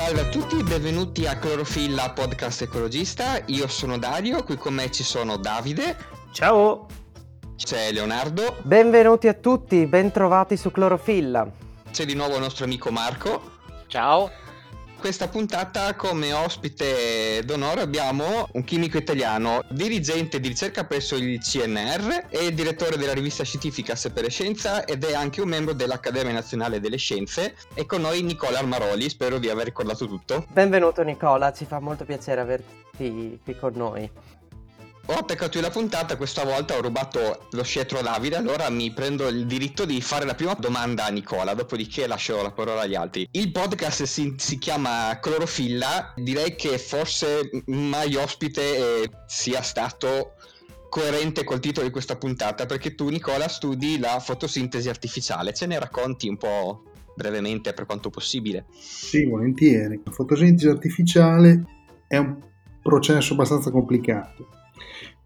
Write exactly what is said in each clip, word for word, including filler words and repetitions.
Salve a tutti, benvenuti a Clorofilla Podcast Ecologista. Io sono Dario, qui con me ci sono Davide. Ciao. C'è Leonardo. Benvenuti a tutti, bentrovati su Clorofilla. C'è di nuovo il nostro amico Marco. Ciao. Questa puntata come ospite d'onore abbiamo un chimico italiano, dirigente di ricerca presso il C N R, è direttore della rivista scientifica Sapere Scienza ed è anche un membro dell'Accademia Nazionale delle Scienze. E con noi Nicola Armaroli, spero di aver ricordato tutto. Benvenuto Nicola, ci fa molto piacere averti qui con noi. Ho attaccato io la puntata, questa volta ho rubato lo scettro a Davide, allora mi prendo il diritto di fare la prima domanda a Nicola, dopodiché lascio la parola agli altri. Il podcast si, si chiama Clorofilla, direi che forse mai ospite eh, sia stato coerente col titolo di questa puntata, perché tu Nicola studi la fotosintesi artificiale, ce ne racconti un po' brevemente per quanto possibile? Sì, volentieri. La fotosintesi artificiale è un processo abbastanza complicato.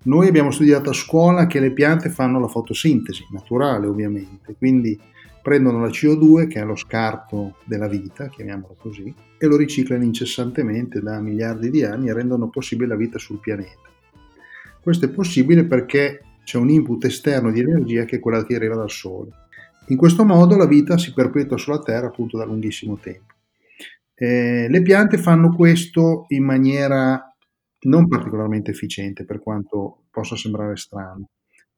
Noi abbiamo studiato a scuola che le piante fanno la fotosintesi, naturale ovviamente, quindi prendono la C O due, che è lo scarto della vita, chiamiamolo così, e lo riciclano incessantemente da miliardi di anni e rendono possibile la vita sul pianeta. Questo è possibile perché c'è un input esterno di energia che è quella che arriva dal Sole. In questo modo la vita si perpetua sulla Terra appunto da lunghissimo tempo. Eh, le piante fanno questo in maniera non particolarmente efficiente, per quanto possa sembrare strano.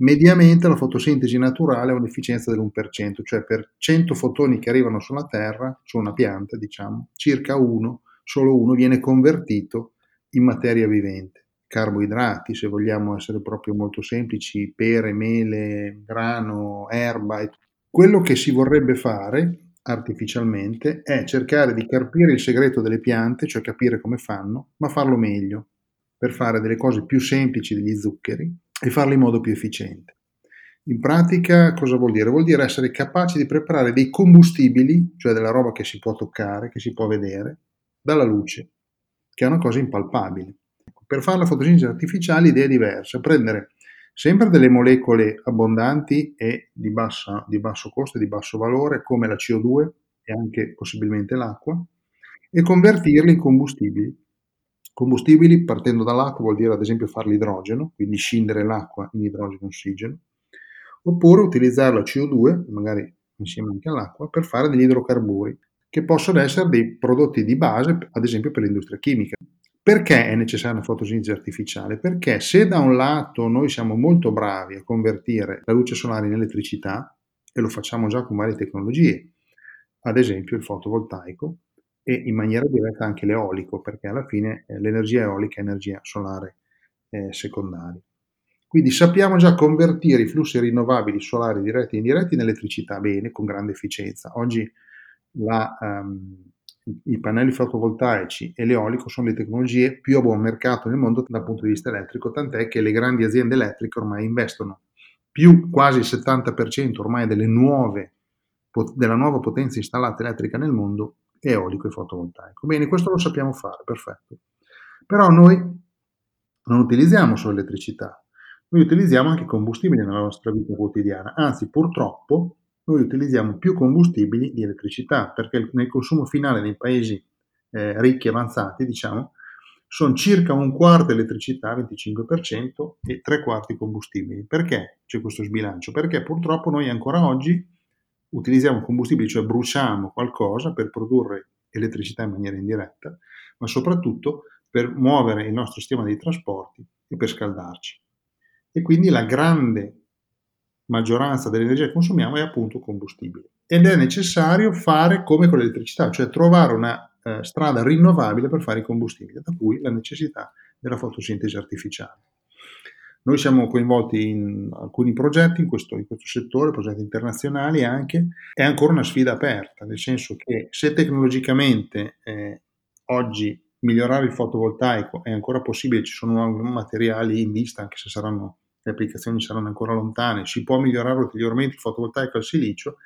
Mediamente la fotosintesi naturale ha un'efficienza dell'uno per cento, cioè per cento fotoni che arrivano sulla Terra, su una pianta, diciamo, circa uno, solo uno, viene convertito in materia vivente. Carboidrati, se vogliamo essere proprio molto semplici, pere, mele, grano, erba. E quello che si vorrebbe fare artificialmente è cercare di capire il segreto delle piante, cioè capire come fanno, ma farlo meglio, per fare delle cose più semplici degli zuccheri e farle in modo più efficiente. In pratica cosa vuol dire? Vuol dire essere capaci di preparare dei combustibili, cioè della roba che si può toccare, che si può vedere, dalla luce, che è una cosa impalpabile. Per fare la fotosintesi artificiale l'idea è diversa, prendere sempre delle molecole abbondanti e di, bassa, di basso costo e di basso valore, come la C O due e anche possibilmente l'acqua, e convertirle in combustibili. Combustibili partendo dall'acqua vuol dire ad esempio fare l'idrogeno, quindi scindere l'acqua in idrogeno e ossigeno, oppure utilizzare la C O due, magari insieme anche all'acqua, per fare degli idrocarburi, che possono essere dei prodotti di base, ad esempio per l'industria chimica. Perché è necessaria una fotosintesi artificiale? Perché se da un lato noi siamo molto bravi a convertire la luce solare in elettricità, e lo facciamo già con varie tecnologie, ad esempio il fotovoltaico, e in maniera diretta anche l'eolico, perché alla fine l'energia eolica è energia solare eh, secondaria. Quindi sappiamo già convertire i flussi rinnovabili solari diretti e indiretti in elettricità bene, con grande efficienza. Oggi la, um, i pannelli fotovoltaici e l'eolico sono le tecnologie più a buon mercato nel mondo dal punto di vista elettrico, tant'è che le grandi aziende elettriche ormai investono più quasi il settanta per cento ormai delle nuove, della nuova potenza installata elettrica nel mondo eolico e fotovoltaico. Bene, questo lo sappiamo fare, perfetto. Però noi non utilizziamo solo elettricità, noi utilizziamo anche combustibili nella nostra vita quotidiana, anzi purtroppo noi utilizziamo più combustibili di elettricità, perché nel consumo finale nei paesi eh, ricchi e avanzati, diciamo, sono circa un quarto elettricità, venticinque per cento, e tre quarti combustibili. Perché c'è questo sbilancio? Perché purtroppo noi ancora oggi utilizziamo combustibili, cioè bruciamo qualcosa per produrre elettricità in maniera indiretta, ma soprattutto per muovere il nostro sistema dei trasporti e per scaldarci. E quindi la grande maggioranza dell'energia che consumiamo è appunto combustibile. Ed è necessario fare come con l'elettricità, cioè trovare una eh, strada rinnovabile per fare i combustibili, da cui la necessità della fotosintesi artificiale. Noi siamo coinvolti in alcuni progetti in questo, in questo settore, progetti internazionali anche, è ancora una sfida aperta, nel senso che se tecnologicamente eh, oggi migliorare il fotovoltaico è ancora possibile, ci sono nuovi materiali in vista, anche se saranno, le applicazioni saranno ancora lontane, si può migliorare ulteriormente il fotovoltaico al silicio,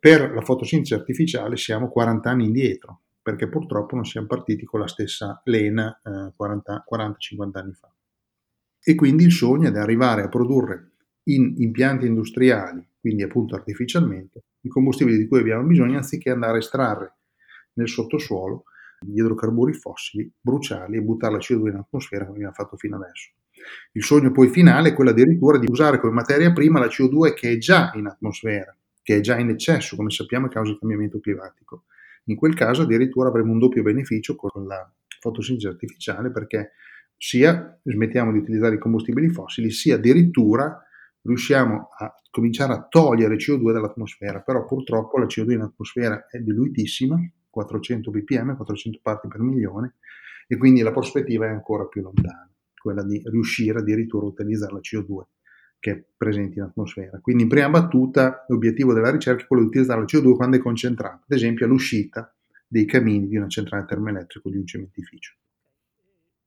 per la fotosintesi artificiale siamo quaranta anni indietro, perché purtroppo non siamo partiti con la stessa lena eh, quaranta cinquanta anni fa. E quindi il sogno è di arrivare a produrre in impianti industriali, quindi appunto artificialmente, i combustibili di cui abbiamo bisogno, anziché andare a estrarre nel sottosuolo gli idrocarburi fossili, bruciarli e buttare la C O due in atmosfera come abbiamo fatto fino adesso. Il sogno poi finale è quello addirittura di usare come materia prima la C O due che è già in atmosfera, che è già in eccesso, come sappiamo, a causa del cambiamento climatico. In quel caso addirittura avremo un doppio beneficio con la fotosintesi artificiale, perché sia smettiamo di utilizzare i combustibili fossili, sia addirittura riusciamo a cominciare a togliere C O due dall'atmosfera. Però purtroppo la C O due in atmosfera è diluitissima, quattrocento ppm, quattrocento parti per milione, e quindi la prospettiva è ancora più lontana, quella di riuscire addirittura a utilizzare la C O due che è presente in atmosfera. Quindi in prima battuta l'obiettivo della ricerca è quello di utilizzare la C O due quando è concentrata, ad esempio all'uscita dei camini di una centrale termoelettrica o di un cementificio.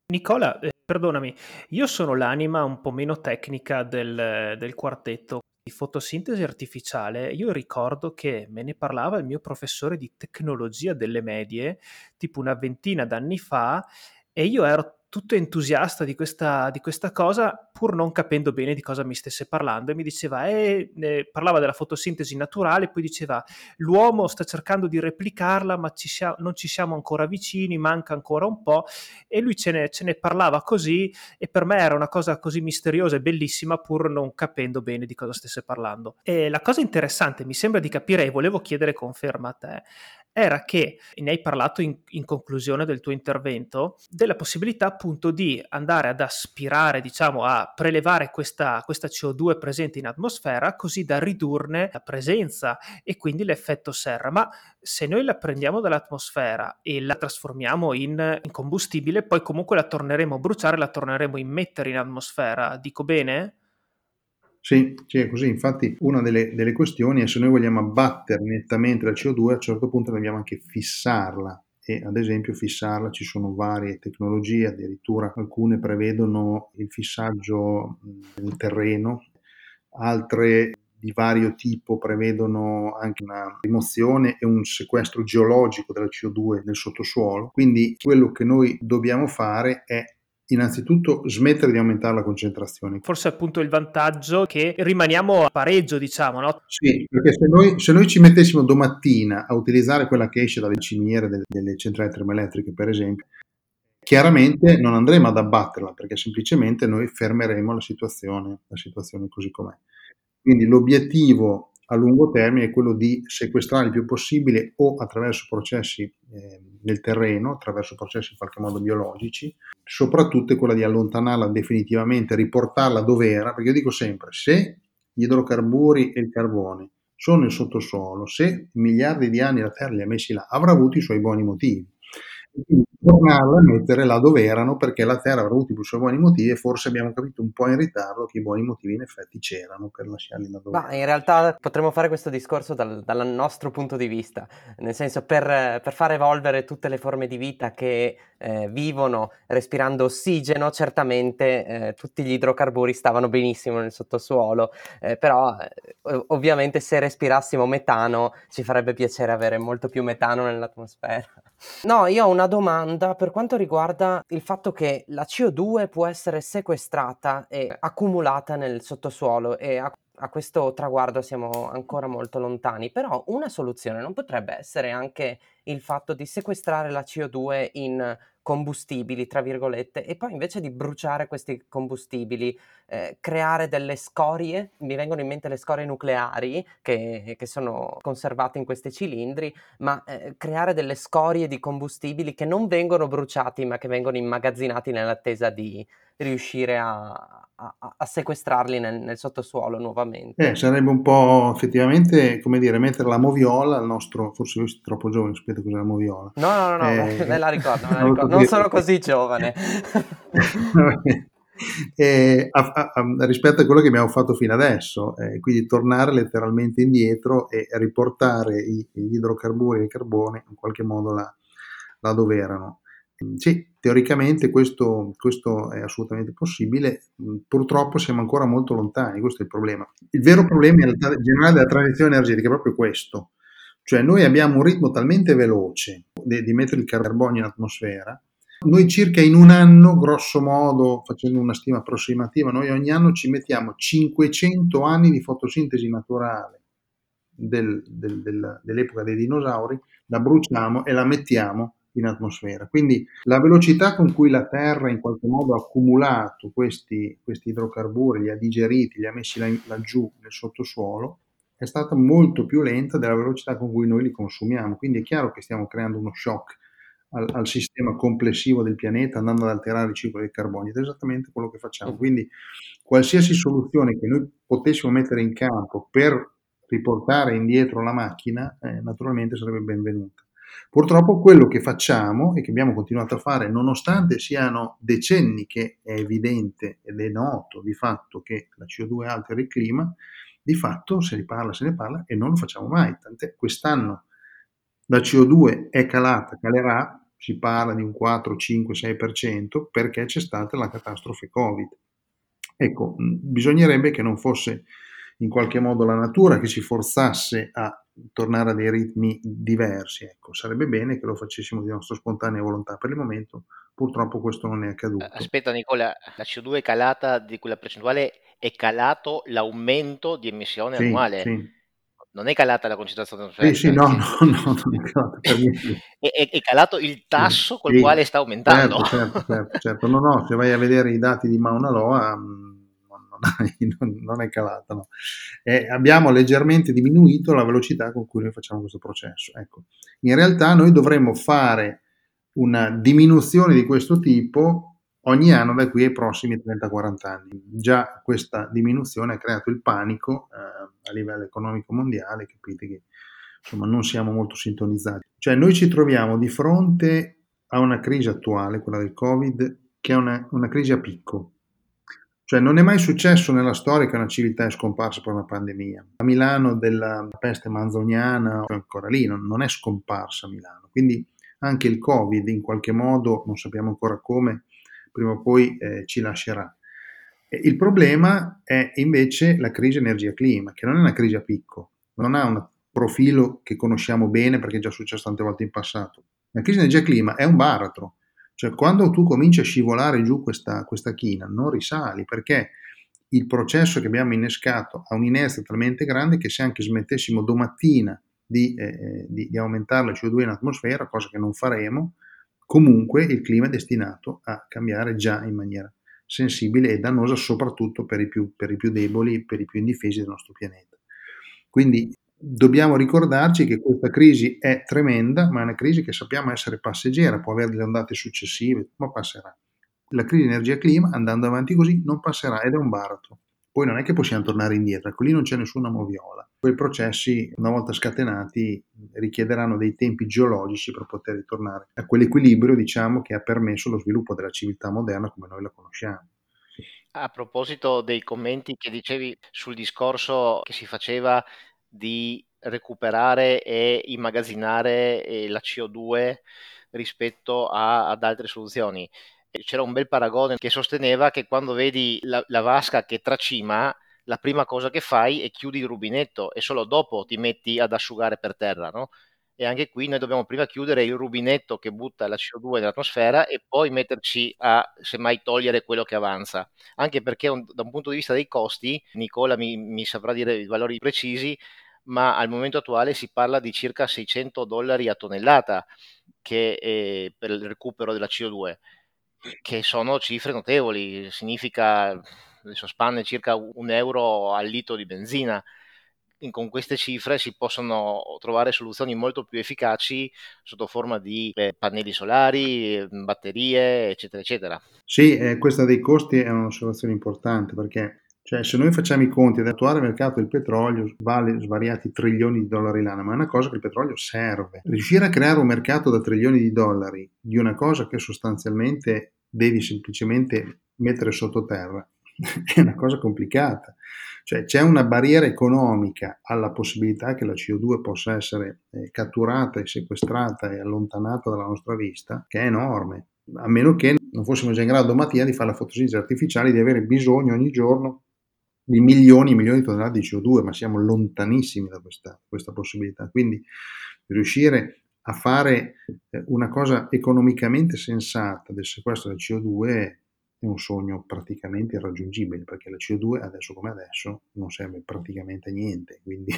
Nicola, eh, perdonami, io sono l'anima un po' meno tecnica del, del quartetto di fotosintesi artificiale. Io ricordo che me ne parlava il mio professore di tecnologia delle medie, tipo una ventina d'anni fa, e io ero tutto entusiasta di questa, di questa cosa, pur non capendo bene di cosa mi stesse parlando, e mi diceva, eh, eh, parlava della fotosintesi naturale, poi diceva, l'uomo sta cercando di replicarla, ma ci sia, non ci siamo ancora vicini, manca ancora un po', e lui ce ne, ce ne parlava così, e per me era una cosa così misteriosa e bellissima, pur non capendo bene di cosa stesse parlando. E la cosa interessante, mi sembra di capire, e volevo chiedere conferma a te, era che, ne hai parlato in, in conclusione del tuo intervento, della possibilità appunto di andare ad aspirare, diciamo, a prelevare questa, questa C O due presente in atmosfera, così da ridurne la presenza e quindi l'effetto serra. Ma se noi la prendiamo dall'atmosfera e la trasformiamo in, in combustibile, poi comunque la torneremo a bruciare, la torneremo a immettere in atmosfera, dico bene? Sì, sì, è così. Infatti una delle, delle questioni è se noi vogliamo abbattere nettamente la C O due, a un certo punto dobbiamo anche fissarla, e ad esempio fissarla ci sono varie tecnologie, addirittura alcune prevedono il fissaggio nel terreno, altre di vario tipo prevedono anche una rimozione e un sequestro geologico della C O due nel sottosuolo. Quindi quello che noi dobbiamo fare è innanzitutto smettere di aumentare la concentrazione. Forse appunto il vantaggio che rimaniamo a pareggio, diciamo, no? Sì, perché se noi, se noi ci mettessimo domattina a utilizzare quella che esce dalle cimiere delle, delle centrali termoelettriche, per esempio, chiaramente non andremo ad abbatterla, perché semplicemente noi fermeremo la situazione, la situazione così com'è. Quindi l'obiettivo a lungo termine è quello di sequestrare il più possibile, o attraverso processi eh, nel terreno, attraverso processi in qualche modo biologici, soprattutto è quella di allontanarla definitivamente, riportarla dove era, perché io dico sempre, se gli idrocarburi e il carbone sono nel sottosuolo, se miliardi di anni la Terra li ha messi là, avrà avuto i suoi buoni motivi. Quindi tornarla a mettere là dove erano, perché la Terra avrà avuto i suoi buoni motivi, e forse abbiamo capito un po' in ritardo che i buoni motivi in effetti c'erano per lasciarli là dove erano. Ma in realtà potremmo fare questo discorso dal, dal nostro punto di vista, nel senso per, per far evolvere tutte le forme di vita che eh, vivono respirando ossigeno, certamente eh, tutti gli idrocarburi stavano benissimo nel sottosuolo, eh, però eh, ovviamente se respirassimo metano ci farebbe piacere avere molto più metano nell'atmosfera. No, io ho una domanda per quanto riguarda il fatto che la C O due può essere sequestrata e accumulata nel sottosuolo, e a, a questo traguardo siamo ancora molto lontani, però una soluzione non potrebbe essere anche il fatto di sequestrare la C O due in combustibili, tra virgolette, e poi invece di bruciare questi combustibili, eh, creare delle scorie? Mi vengono in mente le scorie nucleari che, che sono conservate in questi cilindri, ma eh, creare delle scorie di combustibili che non vengono bruciati, ma che vengono immagazzinati nell'attesa di riuscire a, a, a sequestrarli nel, nel sottosuolo nuovamente. Eh, sarebbe un po' effettivamente, come dire, mettere la moviola al nostro, forse io sono troppo giovane, sapete cos'è la moviola? No, no, no, eh, no me la ricordo, me la ricordo. Non sono così giovane. eh, a, a, a, rispetto a quello che abbiamo fatto fino adesso, eh, quindi tornare letteralmente indietro e riportare i, gli idrocarburi e il carbone in qualche modo là, là dove erano. Sì, teoricamente questo, questo è assolutamente possibile, purtroppo siamo ancora molto lontani, questo è il problema. Il vero problema in realtà generale della transizione energetica è proprio questo, cioè noi abbiamo un ritmo talmente veloce di, di mettere il carbonio in atmosfera, noi circa in un anno, grosso modo, facendo una stima approssimativa, noi ogni anno ci mettiamo cinquecento anni di fotosintesi naturale del, del, del, dell'epoca dei dinosauri, la bruciamo e la mettiamo in atmosfera. Quindi la velocità con cui la Terra in qualche modo ha accumulato questi, questi idrocarburi, li ha digeriti, li ha messi laggiù nel sottosuolo, è stata molto più lenta della velocità con cui noi li consumiamo. Quindi è chiaro che stiamo creando uno shock al, al sistema complessivo del pianeta andando ad alterare il ciclo del carbonio, ed è esattamente quello che facciamo. Quindi qualsiasi soluzione che noi potessimo mettere in campo per riportare indietro la macchina eh, naturalmente sarebbe benvenuta. Purtroppo quello che facciamo e che abbiamo continuato a fare, nonostante siano decenni che è evidente ed è noto di fatto che la C O due altera il clima, di fatto se ne parla, se ne parla e non lo facciamo mai. Tant'è quest'anno la C O due è calata, calerà, si parla di un quattro, cinque, sei per cento perché c'è stata la catastrofe Covid. Ecco, bisognerebbe che non fosse in qualche modo la natura che ci forzasse a tornare a dei ritmi diversi. Ecco, sarebbe bene che lo facessimo di nostra spontanea volontà. Per il momento purtroppo questo non è accaduto. Aspetta Nicola, la C O due è calata, di quella percentuale è calato l'aumento di emissione sì, annuale, sì. Non è calata la concentrazione sì, sì, no, no, no, non è calato per niente. è, è calato il tasso col sì, quale sta aumentando. Certo, certo, certo, certo. No, no, se vai a vedere i dati di Mauna Loa non è calata, no. Eh, abbiamo leggermente diminuito la velocità con cui noi facciamo questo processo. Ecco, in realtà noi dovremmo fare una diminuzione di questo tipo ogni anno da qui ai prossimi trenta quaranta anni. Già questa diminuzione ha creato il panico eh, a livello economico mondiale, capite che insomma non siamo molto sintonizzati. Cioè noi ci troviamo di fronte a una crisi attuale, quella del Covid, che è una, una crisi a picco. Cioè non è mai successo nella storia che una civiltà è scomparsa per una pandemia. A Milano della peste manzoniana, ancora lì, non, non è scomparsa Milano. Quindi anche il Covid in qualche modo, non sappiamo ancora come, prima o poi eh, ci lascerà. Il problema è invece la crisi energia-clima, che non è una crisi a picco, non ha un profilo che conosciamo bene perché è già successo tante volte in passato. La crisi energia-clima è un baratro. Cioè quando tu cominci a scivolare giù questa, questa china non risali, perché il processo che abbiamo innescato ha un'inerzia talmente grande che se anche smettessimo domattina di, eh, di, di aumentare la C O due in atmosfera, cosa che non faremo, comunque il clima è destinato a cambiare già in maniera sensibile e dannosa soprattutto per i più, per i più deboli, per i più indifesi del nostro pianeta. Quindi dobbiamo ricordarci che questa crisi è tremenda, ma è una crisi che sappiamo essere passeggera, può avere delle ondate successive, ma passerà. La crisi energia-clima, andando avanti così, non passerà ed è un baratro. Poi non è che possiamo tornare indietro, ecco lì non c'è nessuna moviola. Quei processi, una volta scatenati, richiederanno dei tempi geologici per poter ritornare a quell'equilibrio, diciamo, che ha permesso lo sviluppo della civiltà moderna come noi la conosciamo. A proposito dei commenti che dicevi sul discorso che si faceva di recuperare e immagazzinare la C O due rispetto a, ad altre soluzioni. C'era un bel paragone che sosteneva che quando vedi la, la vasca che tracima, la prima cosa che fai è chiudi il rubinetto e solo dopo ti metti ad asciugare per terra, no? E anche qui noi dobbiamo prima chiudere il rubinetto che butta la C O due nell'atmosfera e poi metterci a semmai togliere quello che avanza, anche perché un, da un punto di vista dei costi, Nicola mi, mi saprà dire i valori precisi, ma al momento attuale si parla di circa seicento dollari a tonnellata che è per il recupero della C O due, che sono cifre notevoli, significa, adesso spanne circa un euro al litro di benzina. Con queste cifre si possono trovare soluzioni molto più efficaci sotto forma di eh, pannelli solari, batterie, eccetera, eccetera. Sì, eh, questa dei costi è un'osservazione importante, perché cioè se noi facciamo i conti dell'attuale mercato del petrolio vale svariati trilioni di dollari l'anno, ma è una cosa che il petrolio serve. Riuscire a creare un mercato da trilioni di dollari di una cosa che sostanzialmente devi semplicemente mettere sottoterra è una cosa complicata. Cioè c'è una barriera economica alla possibilità che la C O due possa essere eh, catturata e sequestrata e allontanata dalla nostra vista, che è enorme, a meno che non fossimo già in grado domattina di fare la fotosintesi artificiale, di avere bisogno ogni giorno di milioni e milioni di tonnellate di C O due, ma siamo lontanissimi da questa, questa possibilità. Quindi riuscire a fare eh, una cosa economicamente sensata del sequestro del C O due è un sogno praticamente irraggiungibile, perché la C O due adesso come adesso non serve praticamente a niente, quindi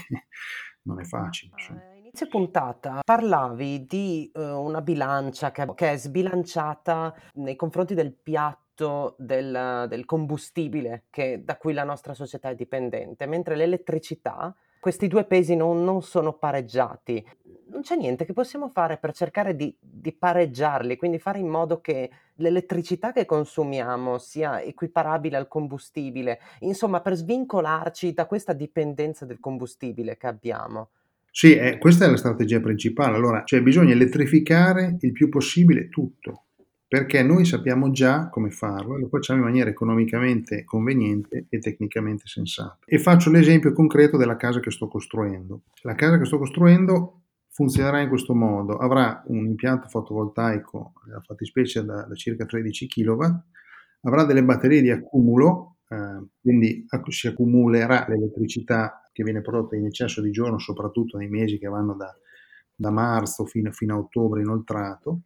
non è facile. Insomma. inizio puntata parlavi di uh, una bilancia che, che è sbilanciata nei confronti del piatto del, del combustibile che, da cui la nostra società è dipendente, mentre l'elettricità, questi due pesi non, non sono pareggiati. Non c'è niente che possiamo fare per cercare di, di pareggiarli, quindi fare in modo che l'elettricità che consumiamo sia equiparabile al combustibile, insomma per svincolarci da questa dipendenza del combustibile che abbiamo. Sì, eh, questa è la strategia principale. Allora, cioè bisogna elettrificare il più possibile tutto, perché noi sappiamo già come farlo e lo facciamo in maniera economicamente conveniente e tecnicamente sensata. E faccio l'esempio concreto della casa che sto costruendo. La casa che sto costruendo funzionerà in questo modo: avrà un impianto fotovoltaico, nella fattispecie da, da circa tredici chilowatt, avrà delle batterie di accumulo, eh, quindi si accumulerà l'elettricità che viene prodotta in eccesso di giorno, soprattutto nei mesi che vanno da, da marzo fino, fino a ottobre inoltrato.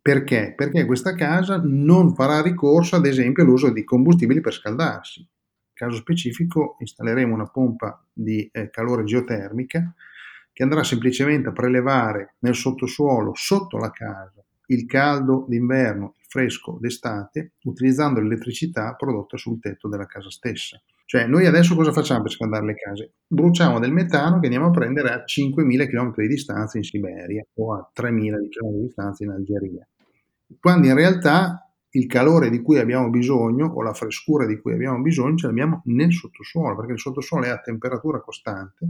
Perché? Perché questa casa non farà ricorso, ad esempio, all'uso di combustibili per scaldarsi. In caso specifico installeremo una pompa di eh, calore geotermica che andrà semplicemente a prelevare nel sottosuolo, sotto la casa, il caldo d'inverno, il fresco d'estate, utilizzando l'elettricità prodotta sul tetto della casa stessa. Cioè, noi adesso cosa facciamo per scaldare le case? Bruciamo del metano che andiamo a prendere a cinquemila chilometri di distanza in Siberia o a tremila chilometri di distanza in Algeria, quando in realtà il calore di cui abbiamo bisogno o la frescura di cui abbiamo bisogno ce l'abbiamo nel sottosuolo, perché il sottosuolo è a temperatura costante.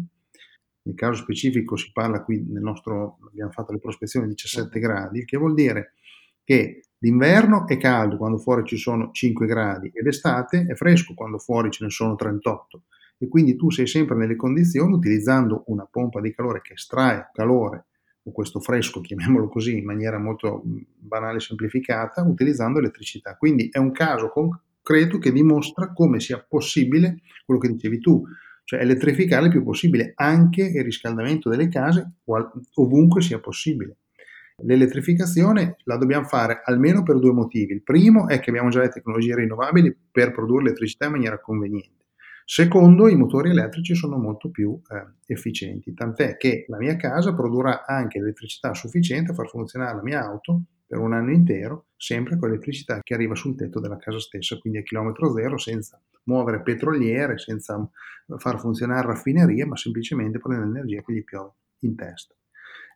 Nel caso specifico si parla qui nel nostro, abbiamo fatto le prospezioni diciassette gradi, che vuol dire che l'inverno è caldo quando fuori ci sono cinque gradi e l'estate è fresco quando fuori ce ne sono trentotto, e quindi tu sei sempre nelle condizioni, utilizzando una pompa di calore che estrae calore o questo fresco, chiamiamolo così in maniera molto banale e semplificata, utilizzando elettricità. Quindi è un caso concreto che dimostra come sia possibile quello che dicevi tu, cioè elettrificare il più possibile anche il riscaldamento delle case ovunque sia possibile. L'elettrificazione la dobbiamo fare almeno per due motivi. Il primo è che abbiamo già le tecnologie rinnovabili per produrre elettricità in maniera conveniente. Secondo, i motori elettrici sono molto più eh, efficienti, tant'è che la mia casa produrrà anche elettricità sufficiente a far funzionare la mia auto per un anno intero, sempre con l'elettricità che arriva sul tetto della casa stessa, quindi a chilometro zero, senza muovere petroliere, senza far funzionare raffinerie, ma semplicemente prendere l'energia che gli piove in testa.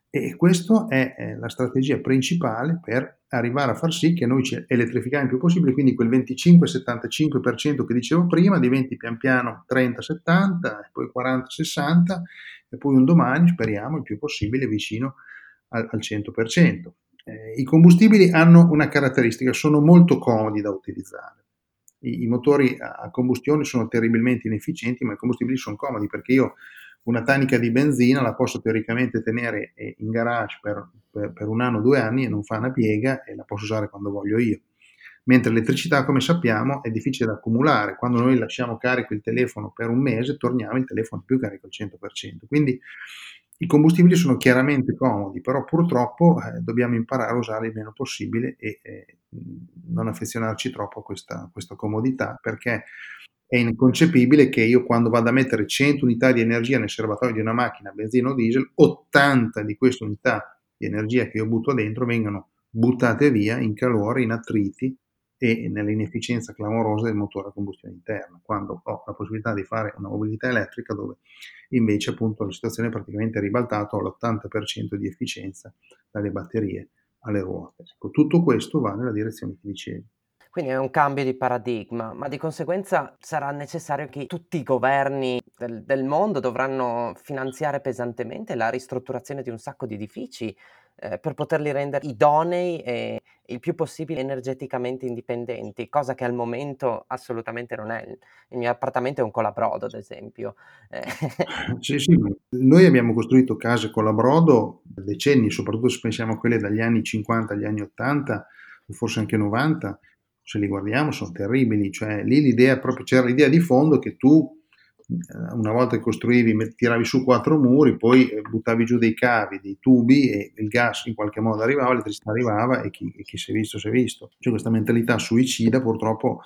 E questa è la strategia principale per arrivare a far sì che noi ci elettrifichiamo il più possibile, quindi quel venticinque settantacinque per cento che dicevo prima diventi pian piano trenta settanta, poi quaranta sessanta e poi un domani, speriamo, il più possibile vicino al, al cento per cento. Eh, i combustibili hanno una caratteristica: sono molto comodi da utilizzare. I, i motori a combustione sono terribilmente inefficienti, ma i combustibili sono comodi, perché io una tanica di benzina la posso teoricamente tenere in garage per, per, per un anno, due anni, e non fa una piega e la posso usare quando voglio io. Mentre l'elettricità, come sappiamo, è difficile da accumulare. Quando noi lasciamo carico il telefono per un mese, torniamo il telefono più carico al cento per cento. Quindi i combustibili sono chiaramente comodi, però purtroppo eh, dobbiamo imparare a usarli il meno possibile e eh, non affezionarci troppo a questa, questa comodità, perché è inconcepibile che io, quando vado a mettere cento unità di energia nel serbatoio di una macchina benzina o diesel, ottanta di queste unità di energia che io butto dentro vengano buttate via in calore, in attriti e nell'inefficienza clamorosa del motore a combustione interna, quando ho la possibilità di fare una mobilità elettrica dove invece appunto la situazione è praticamente ribaltata all'ottanta per cento di efficienza dalle batterie alle ruote. Ecco, tutto questo va nella direzione che dicevi. Quindi è un cambio di paradigma, ma di conseguenza sarà necessario che tutti i governi del, del mondo dovranno finanziare pesantemente la ristrutturazione di un sacco di edifici eh, per poterli rendere idonei e il più possibile energeticamente indipendenti, cosa che al momento assolutamente non è. Il mio appartamento è un colabrodo, ad esempio. Sì, sì. Noi abbiamo costruito case colabrodo per decenni, soprattutto se pensiamo a quelle dagli anni cinquanta agli anni ottanta, o forse anche novanta, se li guardiamo sono terribili. Cioè lì l'idea proprio, c'era l'idea di fondo che tu una volta che costruivi tiravi su quattro muri, poi buttavi giù dei cavi, dei tubi e il gas in qualche modo arrivava, l'elettricità arrivava e chi, e chi si è visto si è visto. Cioè questa mentalità suicida purtroppo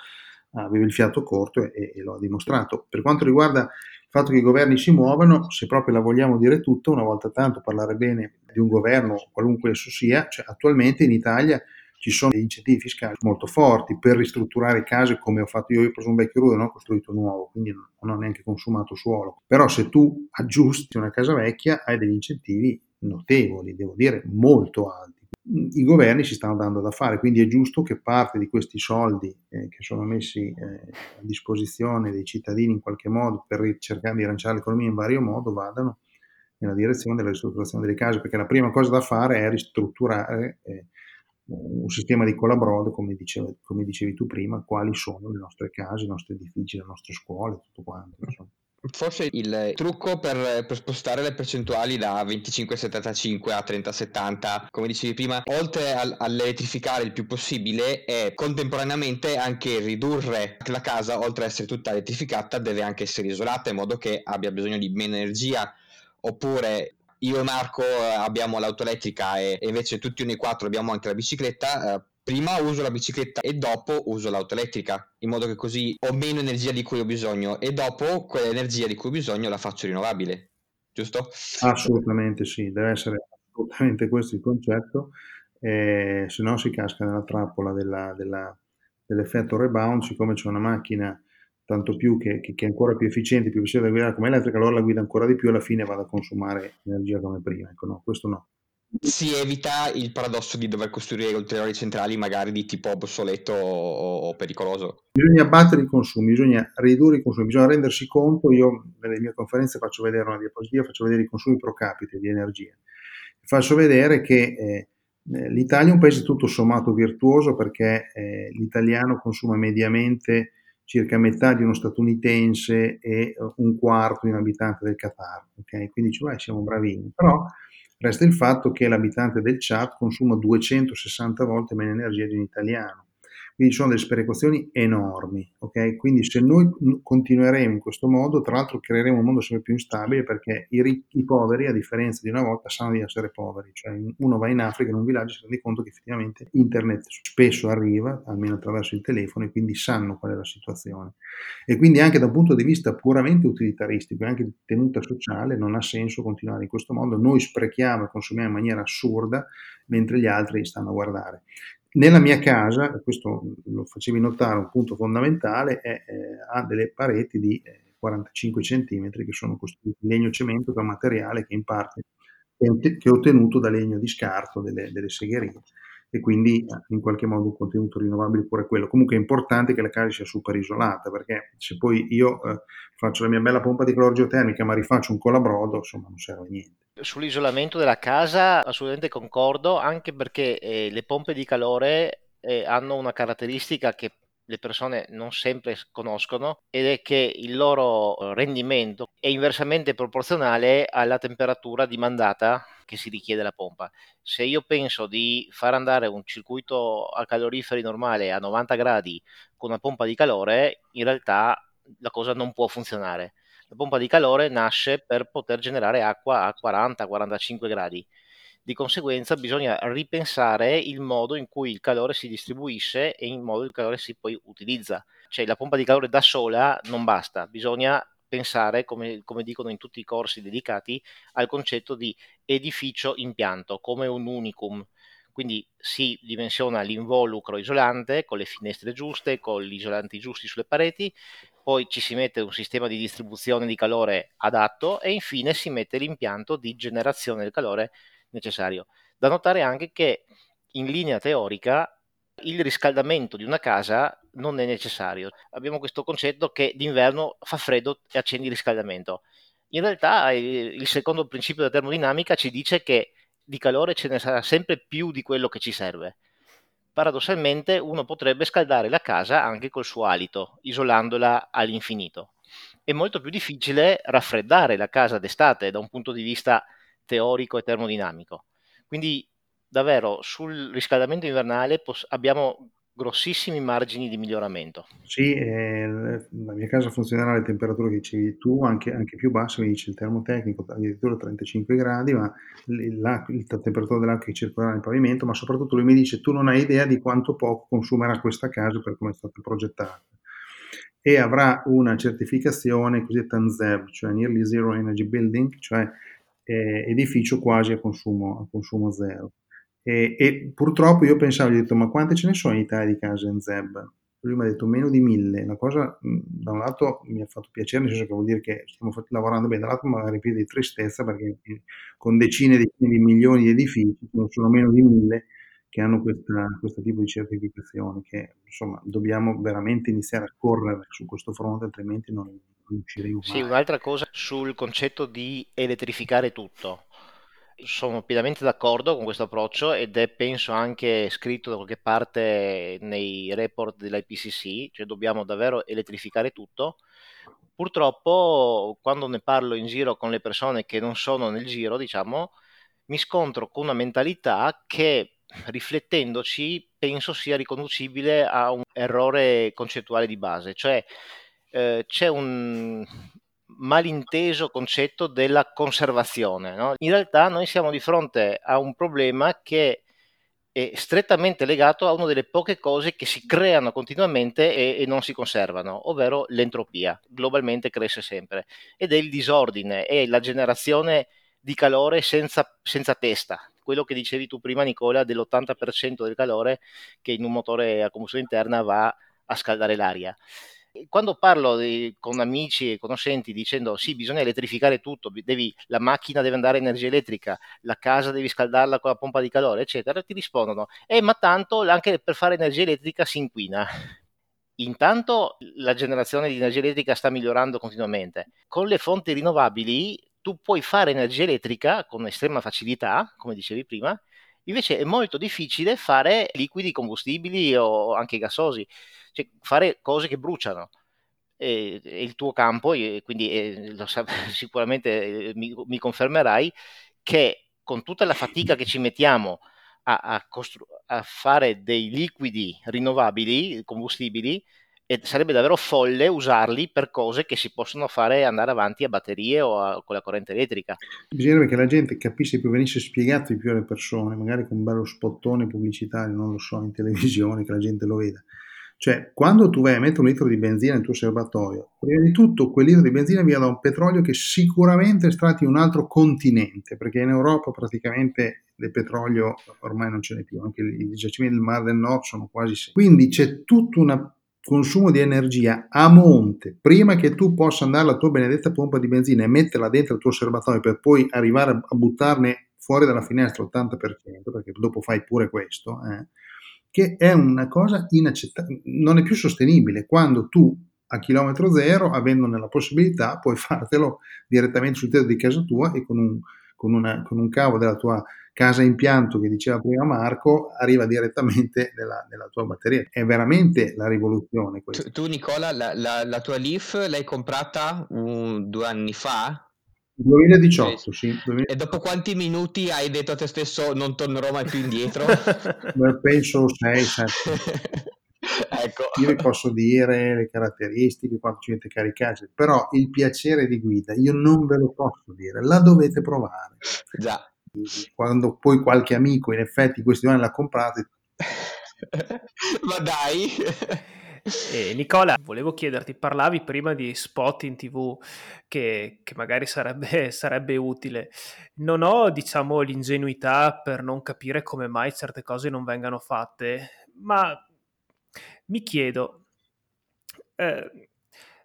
aveva il fiato corto e, e lo ha dimostrato. Per quanto riguarda il fatto che i governi si muovano, se proprio la vogliamo dire tutta, una volta tanto parlare bene di un governo, qualunque esso sia, cioè attualmente in Italia ci sono degli incentivi fiscali molto forti per ristrutturare case, come ho fatto io, io ho preso un vecchio ruolo e non ho costruito nuovo, quindi non ho neanche consumato suolo. Però se tu aggiusti una casa vecchia hai degli incentivi notevoli, devo dire molto alti. I governi si stanno dando da fare, quindi è giusto che parte di questi soldi eh, che sono messi eh, a disposizione dei cittadini in qualche modo per cercare di rilanciare l'economia in vario modo vadano nella direzione della ristrutturazione delle case, perché la prima cosa da fare è ristrutturare eh, un sistema di colabrodo, come dicevi, come dicevi tu prima, quali sono le nostre case, i nostri edifici, le nostre scuole, tutto quanto, insomma. Forse il trucco per, per spostare le percentuali da venticinque virgola settantacinque a trenta virgola settanta, come dicevi prima, oltre al, all'elettrificare il più possibile, è contemporaneamente anche ridurre la casa. Oltre ad essere tutta elettrificata, deve anche essere isolata in modo che abbia bisogno di meno energia. Oppure io e Marco abbiamo l'auto elettrica e, e invece tutti noi quattro abbiamo anche la bicicletta, eh, prima uso la bicicletta e dopo uso l'auto elettrica, in modo che così ho meno energia di cui ho bisogno e dopo quell'energia di cui ho bisogno la faccio rinnovabile, giusto? Assolutamente sì, deve essere assolutamente questo il concetto, eh, se no si casca nella trappola della, della, dell'effetto rebound. Siccome c'è una macchina tanto più che, che, che è ancora più efficiente, più facile da guidare come elettrica, allora la guida ancora di più e alla fine vado a consumare energia come prima, ecco no, questo no. Si evita il paradosso di dover costruire ulteriori centrali magari di tipo obsoleto o pericoloso. Bisogna abbattere i consumi, bisogna ridurre i consumi, bisogna rendersi conto. Io nelle mie conferenze faccio vedere una diapositiva, faccio vedere i consumi pro capite di energia, faccio vedere che eh, l'Italia è un paese tutto sommato virtuoso, perché eh, l'italiano consuma mediamente circa metà di uno statunitense e un quarto di un abitante del Qatar, okay? Quindi cioè, siamo bravini, però resta il fatto che l'abitante del Ciad consuma duecentosessanta volte meno energia di un italiano, quindi sono delle sperequazioni enormi, ok? Quindi se noi continueremo in questo modo, tra l'altro creeremo un mondo sempre più instabile, perché i, ricchi, i poveri, a differenza di una volta, sanno di essere poveri, cioè uno va in Africa, in un villaggio, si rende conto che effettivamente internet spesso arriva, almeno attraverso il telefono, e quindi sanno qual è la situazione. E quindi anche da un punto di vista puramente utilitaristico e anche di tenuta sociale non ha senso continuare in questo modo. Noi sprechiamo e consumiamo in maniera assurda, mentre gli altri stanno a guardare. Nella mia casa, questo lo facevi notare, un punto fondamentale, è, eh, ha delle pareti di quarantacinque centimetri che sono costruite in legno cemento, che è un materiale che in parte è, che ho ottenuto da legno di scarto delle, delle segherie, e quindi in qualche modo un contenuto rinnovabile pure quello. Comunque è importante che la casa sia super isolata, perché se poi io eh, faccio la mia bella pompa di calore geotermica ma rifaccio un colabrodo, insomma non serve a niente. Sull'isolamento della casa assolutamente concordo, anche perché eh, le pompe di calore eh, hanno una caratteristica che le persone non sempre conoscono, ed è che il loro rendimento è inversamente proporzionale alla temperatura dimandata che si richiede la pompa. Se io penso di far andare un circuito a caloriferi normale a novanta gradi con una pompa di calore, in realtà la cosa non può funzionare. La pompa di calore nasce per poter generare acqua a quaranta quarantacinque gradi. Di conseguenza bisogna ripensare il modo in cui il calore si distribuisce e il modo in cui il calore si poi utilizza. Cioè la pompa di calore da sola non basta, bisogna pensare, come, come dicono in tutti i corsi dedicati, al concetto di edificio impianto, come un unicum. Quindi si dimensiona l'involucro isolante con le finestre giuste, con gli isolanti giusti sulle pareti, poi ci si mette un sistema di distribuzione di calore adatto e infine si mette l'impianto di generazione del calore necessario. Da notare anche che in linea teorica il riscaldamento di una casa non è necessario. Abbiamo questo concetto che d'inverno fa freddo e accendi il riscaldamento. In realtà il secondo principio della termodinamica ci dice che di calore ce ne sarà sempre più di quello che ci serve. Paradossalmente uno potrebbe scaldare la casa anche col suo alito, isolandola all'infinito. È molto più difficile raffreddare la casa d'estate da un punto di vista teorico e termodinamico. Quindi davvero sul riscaldamento invernale poss- abbiamo grossissimi margini di miglioramento. Sì, eh, la mia casa funzionerà alle temperature che dicevi tu, anche, anche più basse, mi dice il termotecnico, addirittura trentacinque gradi, ma la, la temperatura dell'acqua che circolerà nel pavimento, ma soprattutto lui mi dice tu non hai idea di quanto poco consumerà questa casa per come è stata progettata. e avrà una certificazione cosiddetta N Z E B, cioè Nearly Zero Energy Building, cioè eh, edificio quasi a consumo, a consumo zero. E, e purtroppo io pensavo, gli ho detto, ma quante ce ne sono in Italia di case N Z E B? Lui mi ha detto meno di mille. La cosa mh, da un lato mi ha fatto piacere, nel senso che vuol dire che stiamo lavorando bene, dall'altro mi ha riempito di tristezza, perché con decine e decine di milioni di edifici sono meno di mille che hanno questa, questo tipo di certificazioni, che insomma dobbiamo veramente iniziare a correre su questo fronte, altrimenti non riusciremo. Sì, un'altra cosa sul concetto di elettrificare tutto. Sono pienamente d'accordo con questo approccio, ed è penso anche scritto da qualche parte nei report dell'I P C C, cioè dobbiamo davvero elettrificare tutto. Purtroppo quando ne parlo in giro con le persone che non sono nel giro, diciamo, mi scontro con una mentalità che, riflettendoci, penso sia riconducibile a un errore concettuale di base, cioè eh, c'è un malinteso concetto della conservazione, no? In realtà noi siamo di fronte a un problema che è strettamente legato a una delle poche cose che si creano continuamente e, e non si conservano, ovvero l'entropia. Globalmente cresce sempre, ed è il disordine, è la generazione di calore senza, senza testa, quello che dicevi tu prima, Nicola, dell'ottanta per cento del calore che in un motore a combustione interna va a scaldare l'aria. Quando parlo di, con amici e conoscenti, dicendo sì, bisogna elettrificare tutto, devi, la macchina deve andare a energia elettrica, la casa devi scaldarla con la pompa di calore, eccetera, ti rispondono eh ma tanto anche per fare energia elettrica si inquina. Intanto la generazione di energia elettrica sta migliorando continuamente. Con le fonti rinnovabili tu puoi fare energia elettrica con estrema facilità, come dicevi prima, invece è molto difficile fare liquidi combustibili o anche gasosi, cioè fare cose che bruciano. E, e il tuo campo, e quindi e lo sa, sicuramente mi, mi confermerai, che con tutta la fatica che ci mettiamo a, a, costru- a fare dei liquidi rinnovabili, combustibili, e sarebbe davvero folle usarli per cose che si possono fare andare avanti a batterie o a, con la corrente elettrica. Bisognerebbe che la gente capisse più, venisse spiegato di più alle persone, magari con un bello spottone pubblicitario, non lo so, in televisione, che la gente lo veda. Cioè, quando tu vai a mettere un litro di benzina nel tuo serbatoio, prima di tutto quel litro di benzina viene da un petrolio che sicuramente è estratto in un altro continente, perché in Europa praticamente del petrolio ormai non ce n'è più, anche i giacimenti del Mar del Nord sono quasi secchi. Quindi c'è tutta una consumo di energia a monte, prima che tu possa andare alla tua benedetta pompa di benzina e metterla dentro il tuo serbatoio per poi arrivare a buttarne fuori dalla finestra l'ottanta per cento, perché dopo fai pure questo, eh, che è una cosa inaccettabile, non è più sostenibile, quando tu a chilometro zero, avendone la possibilità, puoi fartelo direttamente sul tetto di casa tua e con un, con una, con un cavo della tua casa impianto, che diceva prima Marco, arriva direttamente nella, nella tua batteria. È veramente la rivoluzione questa. Tu, tu Nicola, la, la, la tua Leaf l'hai comprata un, due anni fa? duemiladiciotto, sì. duemiladiciotto. E dopo quanti minuti hai detto a te stesso non tornerò mai più indietro? Penso sei sette. Ecco. Io vi posso dire le caratteristiche, quanto ci mette caricare, però il piacere di guida io non ve lo posso dire, la dovete provare. Già. Quando poi qualche amico in effetti questi anni l'ha comprata. Ma dai. Eh, Nicola, volevo chiederti, parlavi prima di spot in tivù che, che magari sarebbe, sarebbe utile. Non ho, diciamo, l'ingenuità per non capire come mai certe cose non vengano fatte, ma mi chiedo, eh,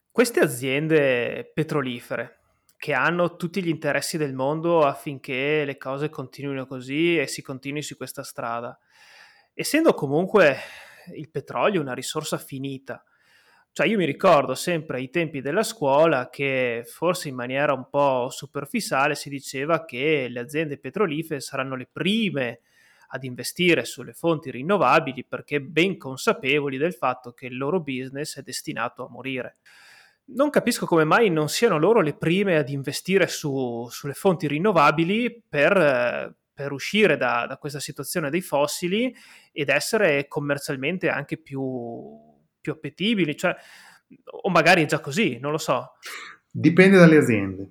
queste aziende petrolifere che hanno tutti gli interessi del mondo affinché le cose continuino così e si continui su questa strada, essendo comunque il petrolio una risorsa finita, cioè io mi ricordo sempre ai tempi della scuola che forse in maniera un po' superficiale si diceva che le aziende petrolifere saranno le prime ad investire sulle fonti rinnovabili, perché ben consapevoli del fatto che il loro business è destinato a morire. Non capisco come mai non siano loro le prime ad investire su, sulle fonti rinnovabili per, per uscire da, da questa situazione dei fossili ed essere commercialmente anche più, più appetibili, cioè, o magari è già così, non lo so. Dipende dalle aziende.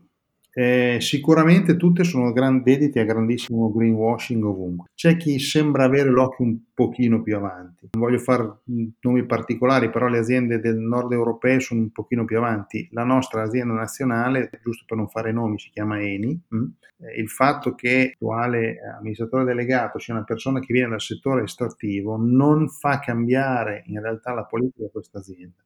Eh, sicuramente tutte sono gran dediti a grandissimo greenwashing ovunque. C'è chi sembra avere l'occhio un pochino più avanti, non voglio fare nomi particolari, però le aziende del nord europee sono un pochino più avanti. La nostra azienda nazionale, giusto per non fare nomi, si chiama Eni. Il fatto che l'attuale amministratore delegato sia una persona che viene dal settore estrattivo non fa cambiare in realtà la politica di questa azienda.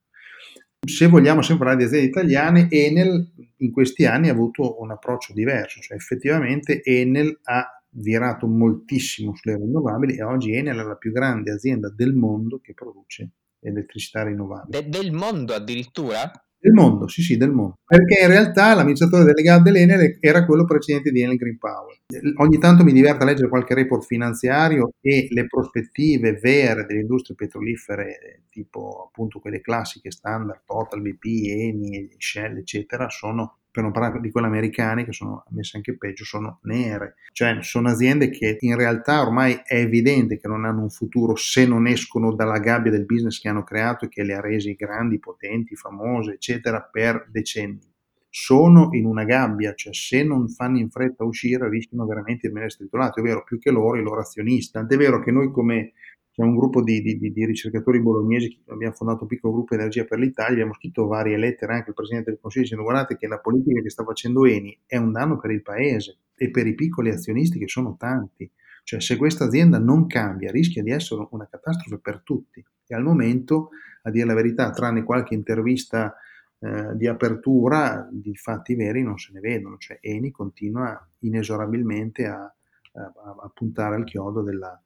Se vogliamo sempre parlare di aziende italiane, Enel in questi anni ha avuto un approccio diverso, cioè effettivamente Enel ha virato moltissimo sulle rinnovabili e oggi Enel è la più grande azienda del mondo che produce elettricità rinnovabile. De- del mondo addirittura? Del mondo, sì sì, del mondo. Perché in realtà l'amministratore delegato dell'Enel era quello precedente di Enel Green Power. Ogni tanto mi diverto a leggere qualche report finanziario e le prospettive vere delle industrie petrolifere, tipo appunto quelle classiche standard, Total, B P, Eni, Shell, eccetera, sono, per non parlare di quelle americane che sono messe anche peggio, sono nere. Cioè sono aziende che in realtà ormai è evidente che non hanno un futuro se non escono dalla gabbia del business che hanno creato e che le ha resi grandi, potenti, famose, eccetera, per decenni. Sono in una gabbia, cioè se non fanno in fretta uscire rischiano veramente di rimanere stritolati, ovvero più che loro i loro azionisti. Tant'è vero che noi come... C'è un gruppo di, di, di ricercatori bolognesi, abbiamo fondato un piccolo gruppo Energia per l'Italia, abbiamo scritto varie lettere anche al Presidente del Consiglio dicendo guardate che la politica che sta facendo Eni è un danno per il Paese e per i piccoli azionisti che sono tanti. Cioè se questa azienda non cambia rischia di essere una catastrofe per tutti. E al momento, a dire la verità, tranne qualche intervista eh, di apertura, di fatti veri non se ne vedono. Cioè Eni continua inesorabilmente a, a, a puntare al chiodo della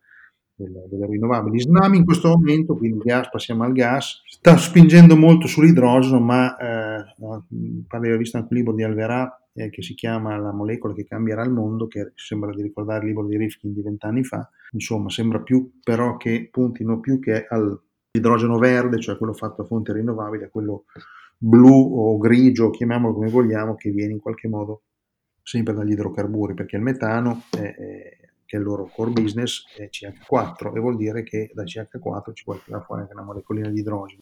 Delle, delle rinnovabili. Snam in questo momento, quindi gas, passiamo al gas, sta spingendo molto sull'idrogeno, ma eh, avevo visto anche un libro di Alverà eh, che si chiama La molecola che cambierà il mondo, che sembra di ricordare il libro di Rifkin di vent'anni fa, insomma sembra più però che puntino più che all'idrogeno verde, cioè quello fatto a fonte rinnovabile, a quello blu o grigio, chiamiamolo come vogliamo, che viene in qualche modo sempre dagli idrocarburi, perché il metano è, è che il loro core business è C H quattro e vuol dire che da C H quattro ci può tirare fuori anche una molecolina di idrogeno.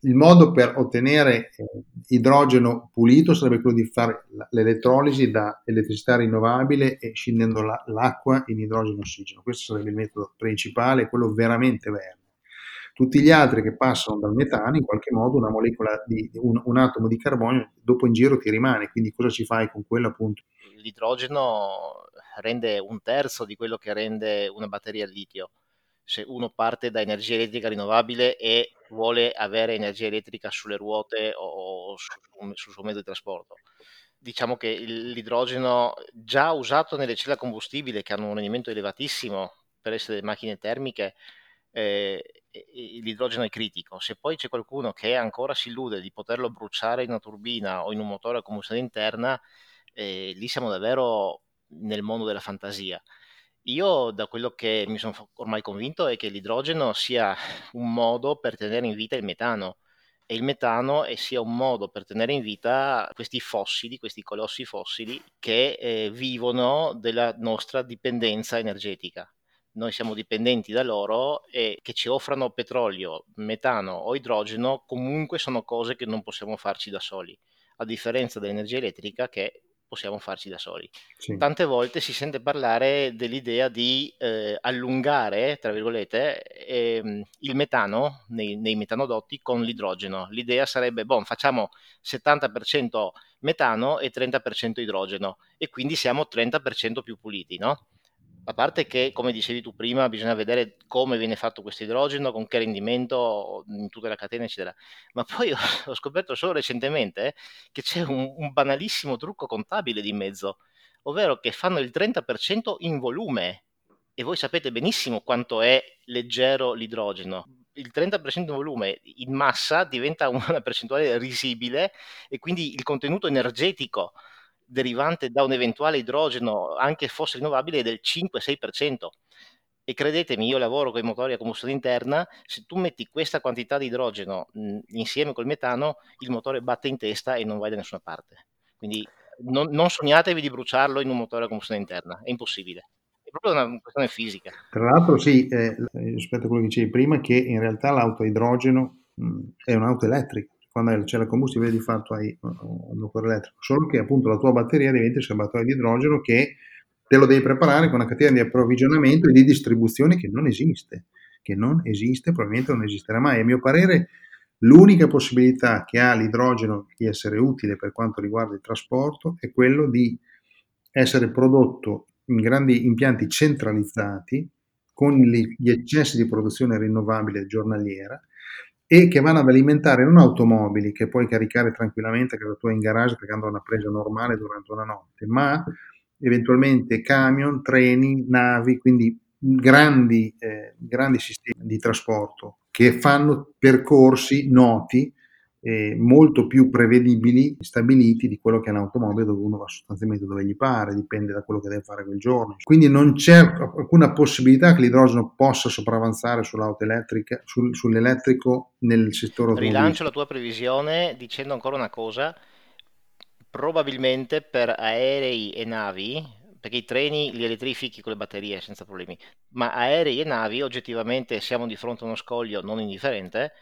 Il modo per ottenere eh, idrogeno pulito sarebbe quello di fare l'elettrolisi da elettricità rinnovabile e scindendo la, l'acqua in idrogeno e ossigeno. Questo sarebbe il metodo principale, quello veramente verde. Tutti gli altri che passano dal metano, in qualche modo una molecola di un, un atomo di carbonio dopo in giro ti rimane, quindi cosa ci fai con quello appunto? L'idrogeno rende un terzo di quello che rende una batteria al litio. Se uno parte da energia elettrica rinnovabile e vuole avere energia elettrica sulle ruote o sul su suo mezzo di trasporto, diciamo che l'idrogeno già usato nelle celle a combustibile, che hanno un rendimento elevatissimo per essere macchine termiche, eh, l'idrogeno è critico. Se poi c'è qualcuno che ancora si illude di poterlo bruciare in una turbina o in un motore a combustione interna, eh, lì siamo davvero nel mondo della fantasia. Io da quello che mi sono ormai convinto è che l'idrogeno sia un modo per tenere in vita il metano e il metano è sia un modo per tenere in vita questi fossili, questi colossi fossili che eh, vivono della nostra dipendenza energetica. Noi siamo dipendenti da loro e che ci offrano petrolio, metano o idrogeno comunque sono cose che non possiamo farci da soli, a differenza dell'energia elettrica che possiamo farci da soli. Sì. Tante volte si sente parlare dell'idea di eh, allungare, tra virgolette, ehm, il metano nei, nei metanodotti con l'idrogeno. L'idea sarebbe, boh, facciamo settanta per cento metano e trenta per cento idrogeno e quindi siamo trenta per cento più puliti, no? A parte che, come dicevi tu prima, bisogna vedere come viene fatto questo idrogeno, con che rendimento, in tutta la catena, eccetera. Ma poi ho scoperto solo recentemente che c'è un, un banalissimo trucco contabile di mezzo, ovvero che fanno il trenta per cento in volume. E voi sapete benissimo quanto è leggero l'idrogeno. Il trenta per cento in volume in massa diventa una percentuale risibile e quindi il contenuto energetico derivante da un eventuale idrogeno, anche fosse rinnovabile, del cinque sei per cento. E credetemi, io lavoro con i motori a combustione interna, se tu metti questa quantità di idrogeno mh, insieme col metano, il motore batte in testa e non vai da nessuna parte. Quindi non, non sognatevi di bruciarlo in un motore a combustione interna, è impossibile. È proprio una questione fisica. Tra l'altro sì, eh, rispetto a quello che dicevi prima, che in realtà l'auto a idrogeno mh, è un'auto elettrica. quando c'è la combustibile di fatto hai un motore elettrico, solo che appunto la tua batteria diventa il serbatoio di idrogeno che te lo devi preparare con una catena di approvvigionamento e di distribuzione che non esiste, che non esiste, probabilmente non esisterà mai. A mio parere l'unica possibilità che ha l'idrogeno di essere utile per quanto riguarda il trasporto è quello di essere prodotto in grandi impianti centralizzati con gli eccessi di produzione rinnovabile giornaliera e che vanno ad alimentare non automobili che puoi caricare tranquillamente a casa tua in garage perché hanno una presa normale durante una notte, ma eventualmente camion, treni, navi, quindi grandi, eh, grandi sistemi di trasporto che fanno percorsi noti, eh, molto più prevedibili, stabiliti di quello che è un'automobile dove uno va sostanzialmente dove gli pare, dipende da quello che deve fare quel giorno. Quindi non c'è alcuna possibilità che l'idrogeno possa sopravanzare sull'auto elettrica, sul, sull'elettrico nel settore automobilistico. Rilancio la tua previsione dicendo ancora una cosa, probabilmente per aerei e navi, perché i treni li elettrifichi con le batterie senza problemi, ma aerei e navi oggettivamente siamo di fronte a uno scoglio non indifferente,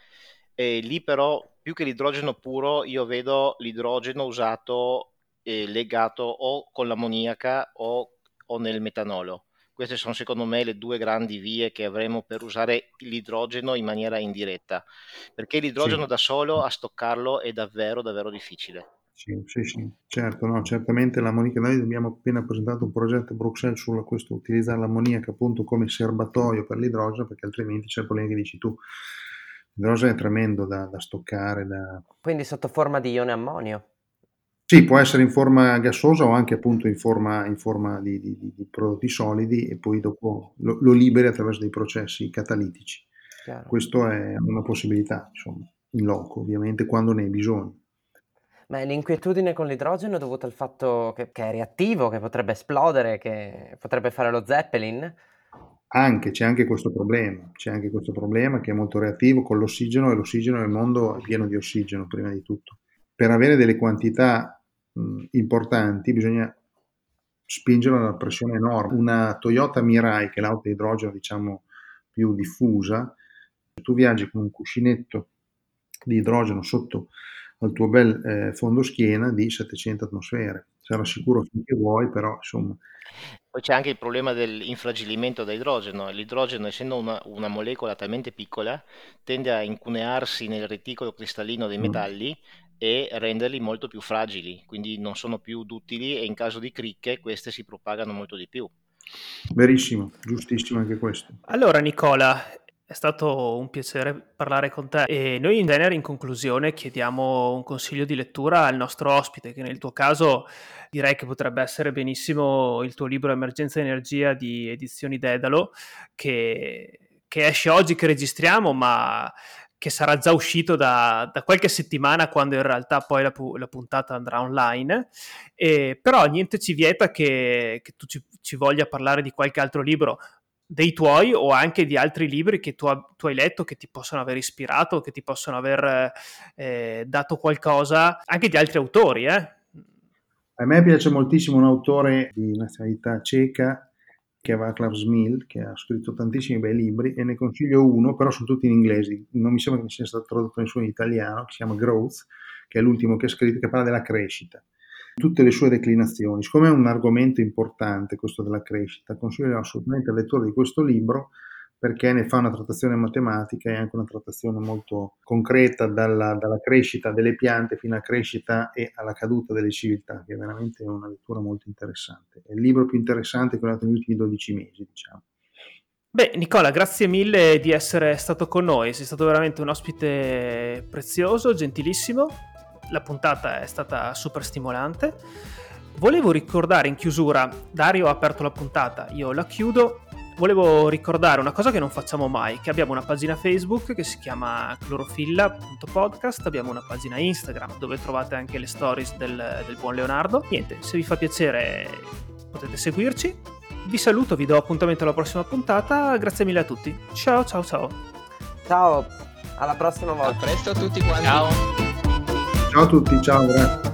e lì però più che l'idrogeno puro io vedo l'idrogeno usato eh, legato o con l'ammoniaca o, o nel metanolo. Queste sono secondo me le due grandi vie che avremo per usare l'idrogeno in maniera indiretta, perché l'idrogeno sì. da solo a stoccarlo è davvero davvero difficile. Sì, sì, sì, certo, no, certamente l'ammoniaca, noi abbiamo appena presentato un progetto a Bruxelles su questo, utilizzare l'ammoniaca appunto come serbatoio per l'idrogeno, perché altrimenti c'è il problema che dici tu, l'idrogeno è tremendo da, da stoccare. Da... Quindi sotto forma di ione ammonio? Sì, può essere in forma gassosa o anche appunto in forma, in forma di, di, di prodotti solidi e poi dopo lo, lo liberi attraverso dei processi catalitici. Chiaro. Questo è una possibilità, insomma, in loco, ovviamente quando ne hai bisogno. Ma è l'inquietudine con l'idrogeno dovuta al fatto che, che è reattivo, che potrebbe esplodere, che potrebbe fare lo Zeppelin? Anche, c'è anche questo problema, c'è anche questo problema che è molto reattivo con l'ossigeno, e l'ossigeno nel mondo è pieno di ossigeno prima di tutto. Per avere delle quantità mh, importanti bisogna spingerlo a una pressione enorme. Una Toyota Mirai, che è l'auto di idrogeno diciamo più diffusa, tu viaggi con un cuscinetto di idrogeno sotto al tuo bel eh, fondo schiena di settecento atmosfere, sarà sicuro finché vuoi, però insomma. Poi c'è anche il problema dell'infragilimento da idrogeno. L'idrogeno, essendo una, una molecola talmente piccola, tende a incunearsi nel reticolo cristallino dei metalli mm. e renderli molto più fragili, quindi non sono più duttili e in caso di cricche queste si propagano molto di più. Verissimo, giustissimo anche questo. Allora Nicola, è stato un piacere parlare con te e noi in genere in conclusione chiediamo un consiglio di lettura al nostro ospite, che nel tuo caso direi che potrebbe essere benissimo il tuo libro Emergenza e Energia di Edizioni Dedalo, che, che esce oggi, che registriamo, ma che sarà già uscito da, da qualche settimana, quando in realtà poi la, la puntata andrà online. E, però niente ci vieta che, che tu ci, ci voglia parlare di qualche altro libro dei tuoi o anche di altri libri che tu, ha, tu hai letto, che ti possono aver ispirato, che ti possono aver eh, dato qualcosa, anche di altri autori. Eh? A me piace moltissimo un autore di nazionalità ceca che è Vaclav Smil, che ha scritto tantissimi bei libri e ne consiglio uno, però sono tutti in inglese, non mi sembra che ne sia stato tradotto nessuno in italiano, che si chiama Growth, che è l'ultimo che ha scritto, che parla della crescita. Tutte le sue declinazioni. Siccome è un argomento importante questo della crescita, consiglio assolutamente la lettura di questo libro perché ne fa una trattazione matematica e anche una trattazione molto concreta dalla, dalla crescita delle piante fino alla crescita e alla caduta delle civiltà, che è veramente una lettura molto interessante. È il libro più interessante che ho letto negli ultimi dodici mesi, diciamo. Beh, Nicola, grazie mille di essere stato con noi, sei stato veramente un ospite prezioso, gentilissimo. La puntata è stata super stimolante. Volevo ricordare in chiusura, Dario ha aperto la puntata, io la chiudo, volevo ricordare una cosa che non facciamo mai, che abbiamo una pagina Facebook che si chiama Clorofilla punto podcast, abbiamo una pagina Instagram dove trovate anche le stories del, del buon Leonardo. Niente, se vi fa piacere potete seguirci. Vi saluto, vi do appuntamento alla prossima puntata, grazie mille a tutti. Ciao ciao ciao. Ciao, alla prossima volta. A presto a tutti quanti. Ciao. Ciao a tutti, ciao, grazie.